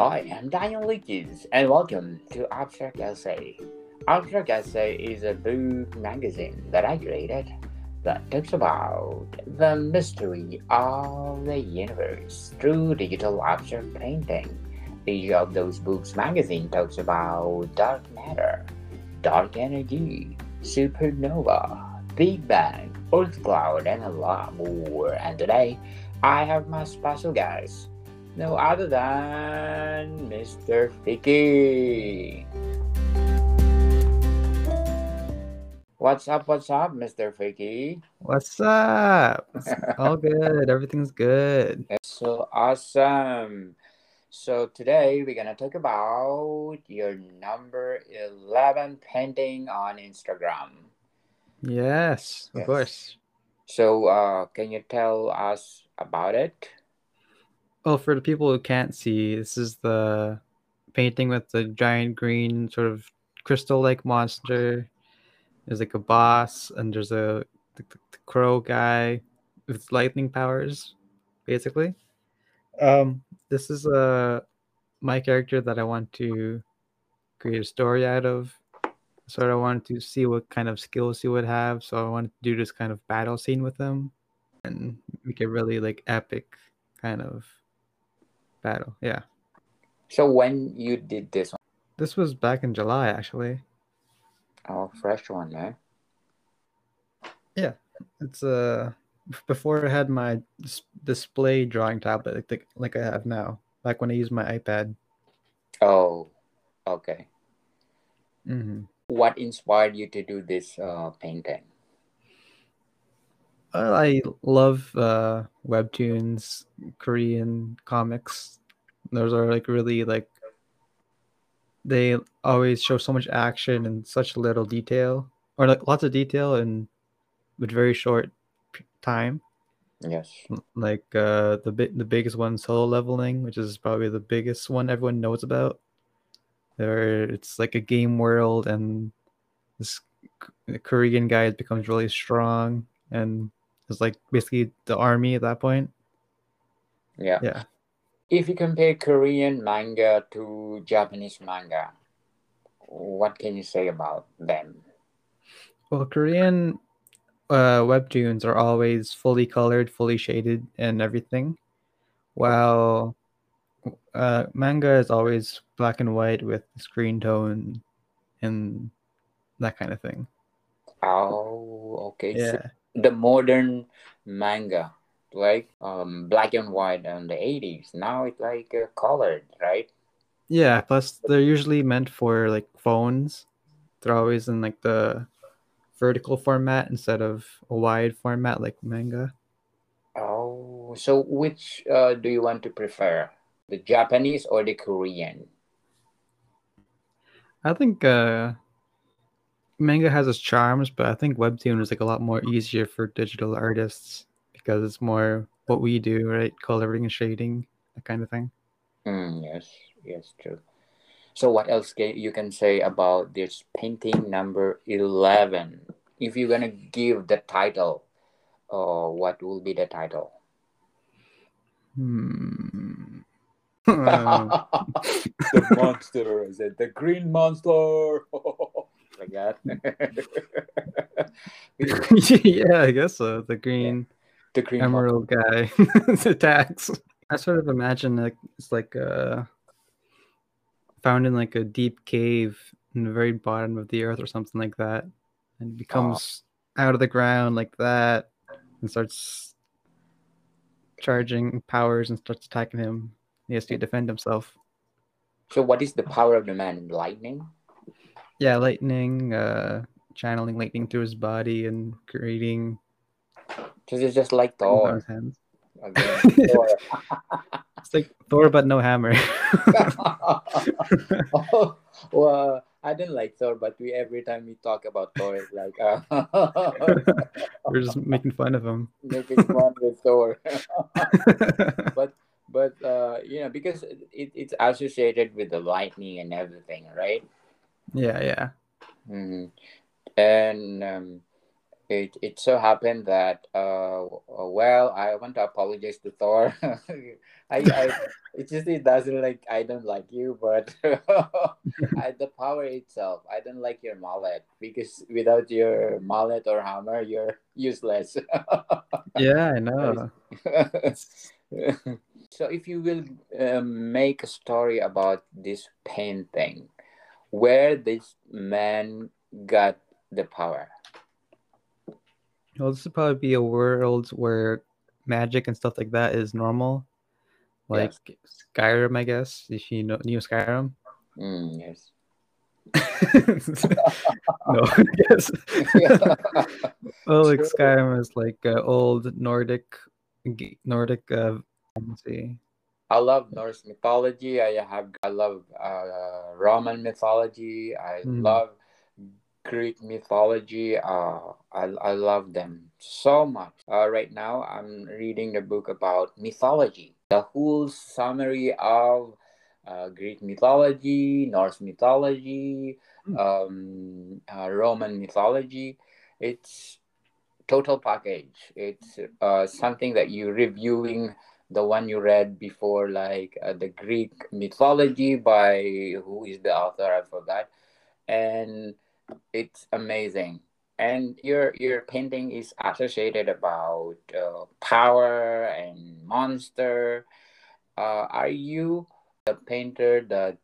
I am Daniel Leakins, and welcome to Abstract Essay. Abstract Essay is a book magazine that I created that talks about the mystery of the universe through digital abstract painting. Each of those books magazine talks about dark matter, dark energy, supernova, Big Bang, Earth cloud, and a lot more. And today, I have my special guest. No other than Mr. Fiki. What's up, Mr. Fiki? What's up? It's all good. Everything's good. It's so awesome. So today we're going to talk about your number 11 painting on Instagram. Yes, of course. So can you tell us about it? Oh, for the people who can't see, this is the painting with the giant green sort of crystal-like monster. There's like a boss, and there's the crow guy with lightning powers, basically. This is my character that I want to create a story out of. So I wanted to see what kind of skills he would have. So I wanted to do this kind of battle scene with him and make it really like epic kind of battle. Yeah. So when you did this one? This was back in July, actually. Oh, fresh one, eh? Yeah. It's before I had my display drawing tablet like I have now, like when I use my iPad. Oh, okay. Mm-hmm. What inspired you to do this painting? I love webtoons, Korean comics. Those are like really like they always show so much action and such little detail, or like lots of detail and with very short time. Yes. Like the biggest one, Solo Leveling, which is probably the biggest one everyone knows about. There, it's like a game world, and this Korean guy becomes really strong. And it's like basically the army at that point. Yeah. If you compare Korean manga to Japanese manga, what can you say about them? Well, Korean webtoons are always fully colored, fully shaded, and everything. While manga is always black and white with screen tone and that kind of thing. Oh, okay. Yeah. So the modern manga, like black and white in the 80s. Now it's like colored, right? Yeah, plus they're usually meant for like phones. They're always in like the vertical format instead of a wide format like manga. Oh, so which do you want to prefer? The Japanese or the Korean? I think manga has its charms, but I think webtoon is like a lot more easier for digital artists because it's more what we do, right? Coloring and shading, that kind of thing. Yes, true. So what else can you say about this painting number 11? If you're going to give the title, what will be the title? The monster, is it? The green monster! Like that. Yeah, I guess so. The green emerald guy attacks. I sort of imagine like it's like found in like a deep cave in the very bottom of the earth or something like that, and becomes out of the ground like that and starts charging powers and starts attacking him. He has to defend himself. So what is the power of the man? Lightning? Yeah, lightning, channeling lightning through his body and creating. Because it's just like Thor. Okay. It's like Thor, but no hammer. Well, I didn't like Thor, but every time we talk about Thor, it's like. We're just making fun of him. Making fun with Thor. But you know, because it's associated with the lightning and everything, right? Yeah. Mm-hmm. And It so happened that well, I want to apologize to Thor. It doesn't like, I don't like you, but the power itself, I don't like your mallet, because without your mallet or hammer, you're useless. Yeah, I know. So if you will make a story about this pain thing, where this man got the power. Well, this would probably be a world where magic and stuff like that is normal, like yes. Skyrim, I guess. If you know Skyrim, yes. No, I guess. Well, like Skyrim is like old Nordic. Let's see. I love Norse mythology. I love Roman mythology. I love Greek mythology. I love them so much. Right now, I'm reading the book about mythology. The whole summary of Greek mythology, Norse mythology, Roman mythology. It's total package. It's something that you're reviewing the one you read before, like the Greek mythology by, who is the author? I forgot. And it's amazing, and your painting is associated about power and monster. Are you a painter that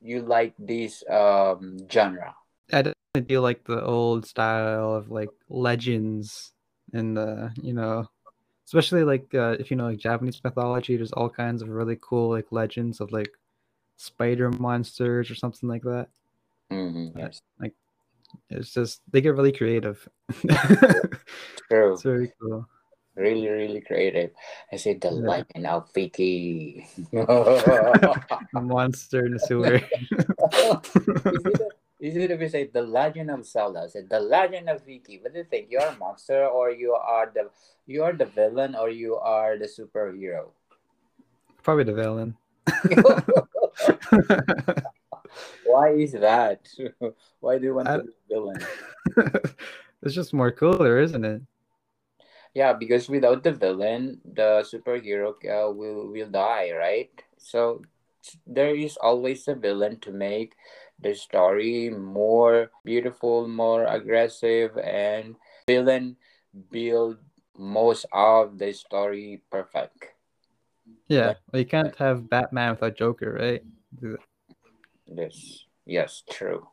you like this genre? I definitely do like the old style of like legends, and especially like if you know like Japanese mythology, there's all kinds of really cool like legends of like spider monsters or something like that. Yes. Like, it's just, they get really creative. True. It's very cool. Really, really creative. I said the lightning of Fiki. Monster in the sewer. Is it if you say the Legend of Zelda? I said the Legend of Fiki. What do you think? You are a monster, or you are the villain, or you are the superhero? Probably the villain. Why is that? Why do you want to be a villain? It's just more cooler, isn't it? Yeah, because without the villain, the superhero will die, right? So there is always a villain to make the story more beautiful, more aggressive, and villain build most of the story perfect. Yeah, well, you can't have Batman without Joker, right? Yes, true.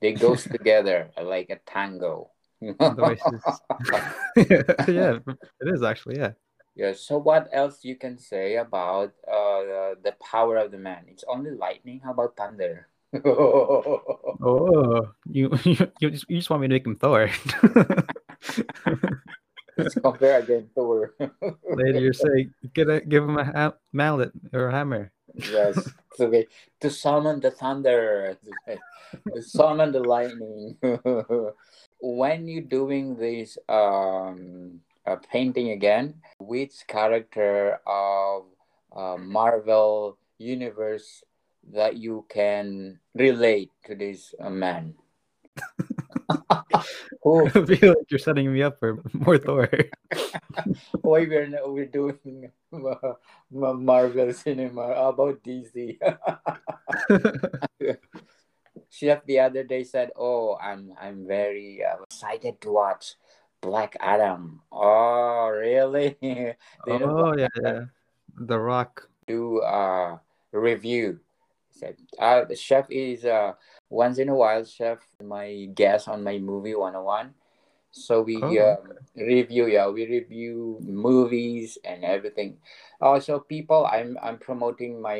They go together like a tango. Yeah, it is actually, yeah. Yeah, so what else you can say about the power of the man? It's only lightning. How about thunder? Oh, you just want me to make him Thor. Let's compare again, Thor. Later you're saying, give him a mallet or a hammer. Yes. Okay. To summon the thunder, to summon the lightning. When you're doing this painting again, which character of Marvel universe that you can relate to this man? I feel like you're setting me up for more Thor. Why we're doing Marvel cinema? How about DC? Chef the other day said, "Oh, I'm very excited to watch Black Adam." Oh, really? Oh yeah. The Rock do review. Said, Chef is once in a while, Chef, my guest on my Movie 101. So we review movies and everything. Also, people, I'm promoting my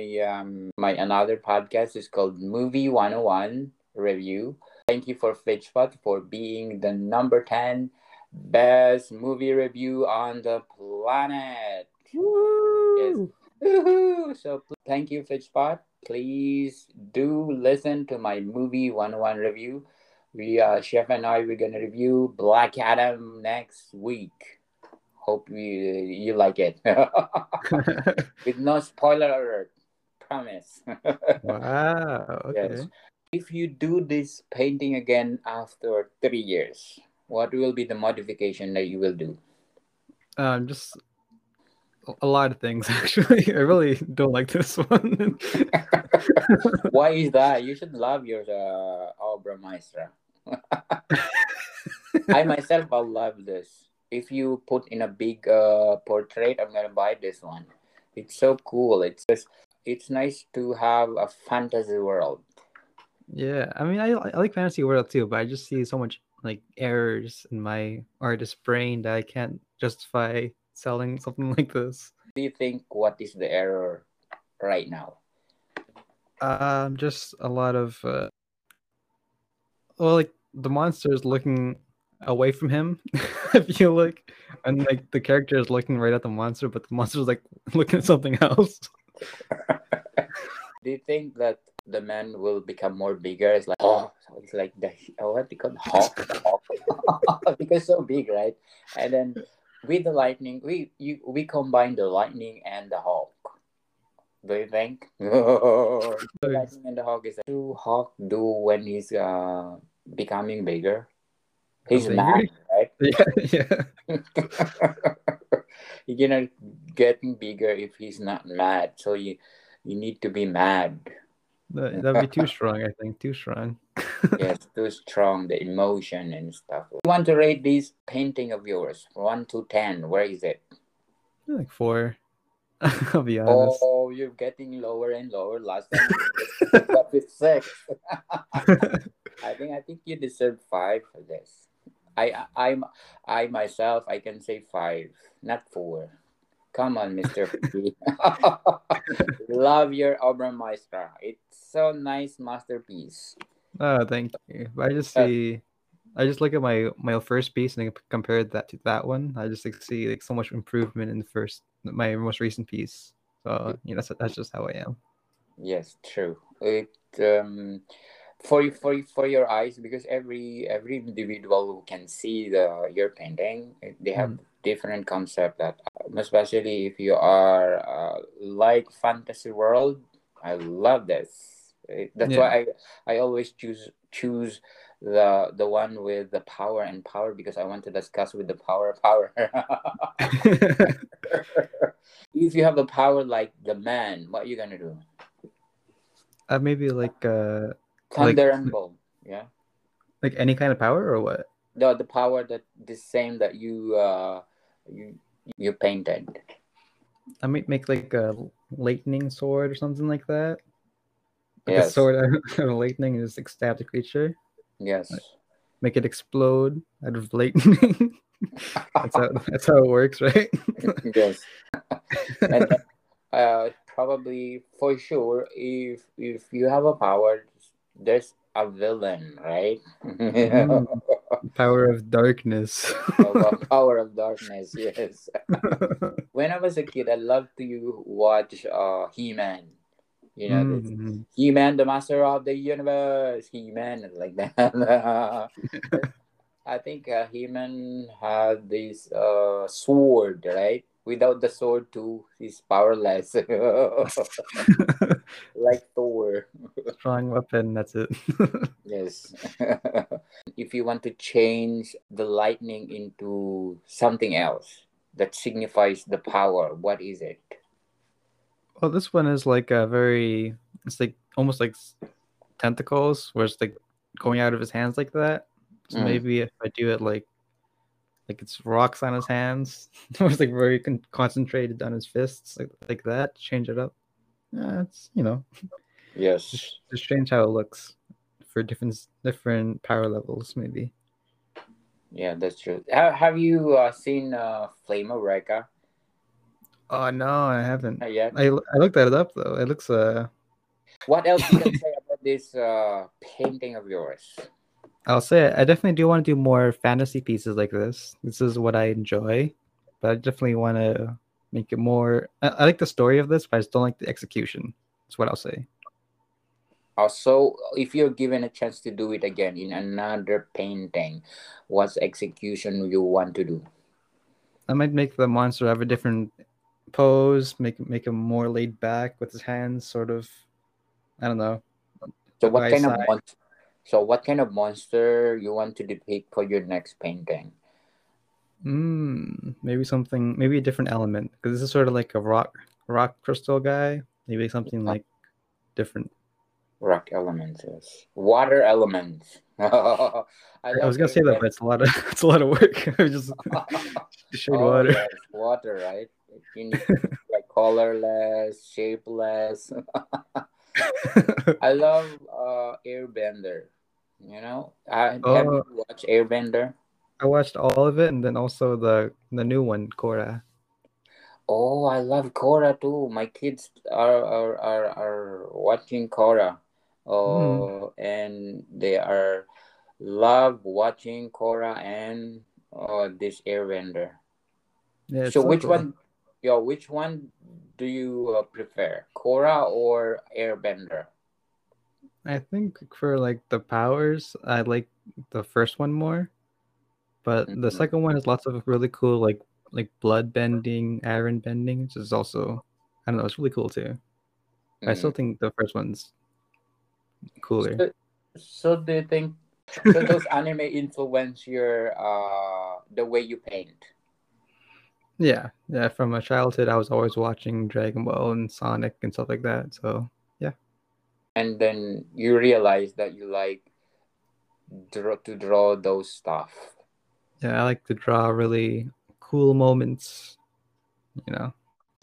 another podcast. It's called Movie 101 Review. Thank you for Fitchpot for being the number 10 best movie review on the planet. Woo! Yes. Woo-hoo! So thank you, Fitchpot. Please do listen to my Movie 101 Review. We, Chef and I, we're going to review Black Adam next week. Hope you like it. With no spoiler alert. Promise. Wow. Okay. Yes. If you do this painting again after 3 years, what will be the modification that you will do? Just a lot of things, actually. I really don't like this one. Why is that? You should love your Obra Maestra. I myself, I love this. If you put in a big portrait, I'm going to buy this one. It's so cool. It's just, it's nice to have a fantasy world. Yeah, I mean, I like fantasy world too, but I just see so much like errors in my artist brain that I can't justify selling something like this. Do you think what is the error right now? Just a lot of well, like the monster is looking away from him. I feel like, and like the character is looking right at the monster, but the monster is like looking at something else. Do you think that the man will become more bigger? It's like, oh, it's like the, what they call hawk, because so big, right? And then with the lightning, we combine the lightning and the hawk. Do you think? Oh. The lightning and the hawk is like, what do hawk do when he's becoming bigger? He's mad, right? Yeah. You're gonna getting bigger if he's not mad. So you need to be mad. That'd be too strong, I think. Too strong. Yes, too strong. The emotion and stuff. You want to rate this painting of yours? 1 to 10. Where is it? Like 4. I'll be honest. Oh, you're getting lower and lower. Last time you got with 6. I think you deserve 5 for this. I myself, I can say 5, not 4. Come on, Mr. Fiki. Love your Obra Maestra. It's so nice masterpiece. Oh, thank you. I just look at my first piece and I compare that to that one. I just like, see like so much improvement in my most recent piece. So yeah, that's just how I am. Yes, true. It for your eyes, because every individual who can see your painting, they have different concept, that especially if you are like fantasy world. I love this. Why I always choose the one with the power, because I want to discuss with the power. If you have the power like the man, what are you gonna do? Maybe like thunder and bolt. Yeah, like any kind of power or what? The power that the same that you you painted. I might make like a lightning sword or something like that. Like yes. A sword out of lightning and just like stab the creature. Yes. Like, make it explode out of lightning. that's how it works, right? Yes. And then, probably for sure, if you have a power, there's a villain, right? Power of darkness. Power of darkness, yes. When I was a kid, I loved to watch He-Man. You know, He-Man, the master of the universe. He-Man, like that. I think He-Man had this sword, right? Without the sword, too, he's powerless. Like Thor. Strong weapon, that's it. Yes. If you want to change the lightning into something else that signifies the power, what is it? Well, this one is like a very... It's like almost like tentacles, where it's like going out of his hands like that. So maybe if I do it like it's rocks on his hands. It was like very concentrated on his fists, like that. Change it up. Yeah, it's, you know. Yes. Just change how it looks for different power levels, maybe. Yeah, that's true. Have you seen Flame of Recca? Oh no, I haven't. Not yet. I looked that up though. It looks. What else you can say about this painting of yours? I'll say it. I definitely do want to do more fantasy pieces like this. This is what I enjoy, but I definitely want to make it more... I like the story of this, but I just don't like the execution. That's what I'll say. Also, if you're given a chance to do it again in another painting, what's execution you want to do? I might make the monster have a different pose, make him more laid back with his hands, sort of. I don't know. So what kind of monster? So what kind of monster you want to depict for your next painting? Maybe a different element, because this is sort of like a rock crystal guy. Maybe something like different. Rock elements, yes. Water elements. I was gonna say that, but it's a lot of work. Just shade water. Yes, water, right? You need like colorless, shapeless. I love Airbender. You know, have you watched Airbender? I watched all of it, and then also the new one, Korra. Oh, I love Korra too. My kids are watching Korra. Oh, and they are love watching Korra and this Airbender. Yeah, so which one do you prefer, Korra or Airbender? I think for like the powers, I like the first one more. But the second one has lots of really cool like blood bending, iron bending, which is also, I don't know, it's really cool too. I still think the first one's cooler. So do you think those anime influence your the way you paint? Yeah. From my childhood, I was always watching Dragon Ball and Sonic and stuff like that. So yeah. And then you realize that you like to draw those stuff. Yeah, I like to draw really cool moments, you know.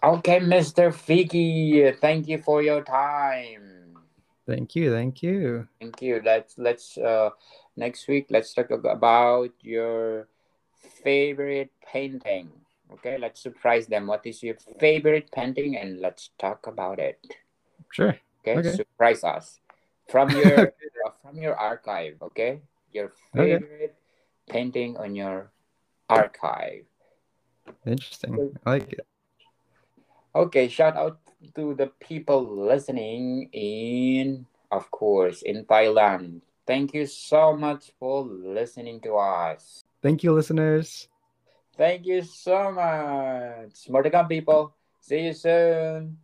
Okay, Mr. Fiki, thank you for your time. Thank you. Let's next week, let's talk about your favorite painting. Okay, let's surprise them. What is your favorite painting? And let's talk about it. Sure. Okay. Surprise us from your archive. Okay, your favorite painting on your archive. Interesting. I like it. Okay, shout out to the people listening in, of course, in Thailand. Thank you so much for listening to us. Thank you, listeners. Thank you so much. Mordecai people. See you soon.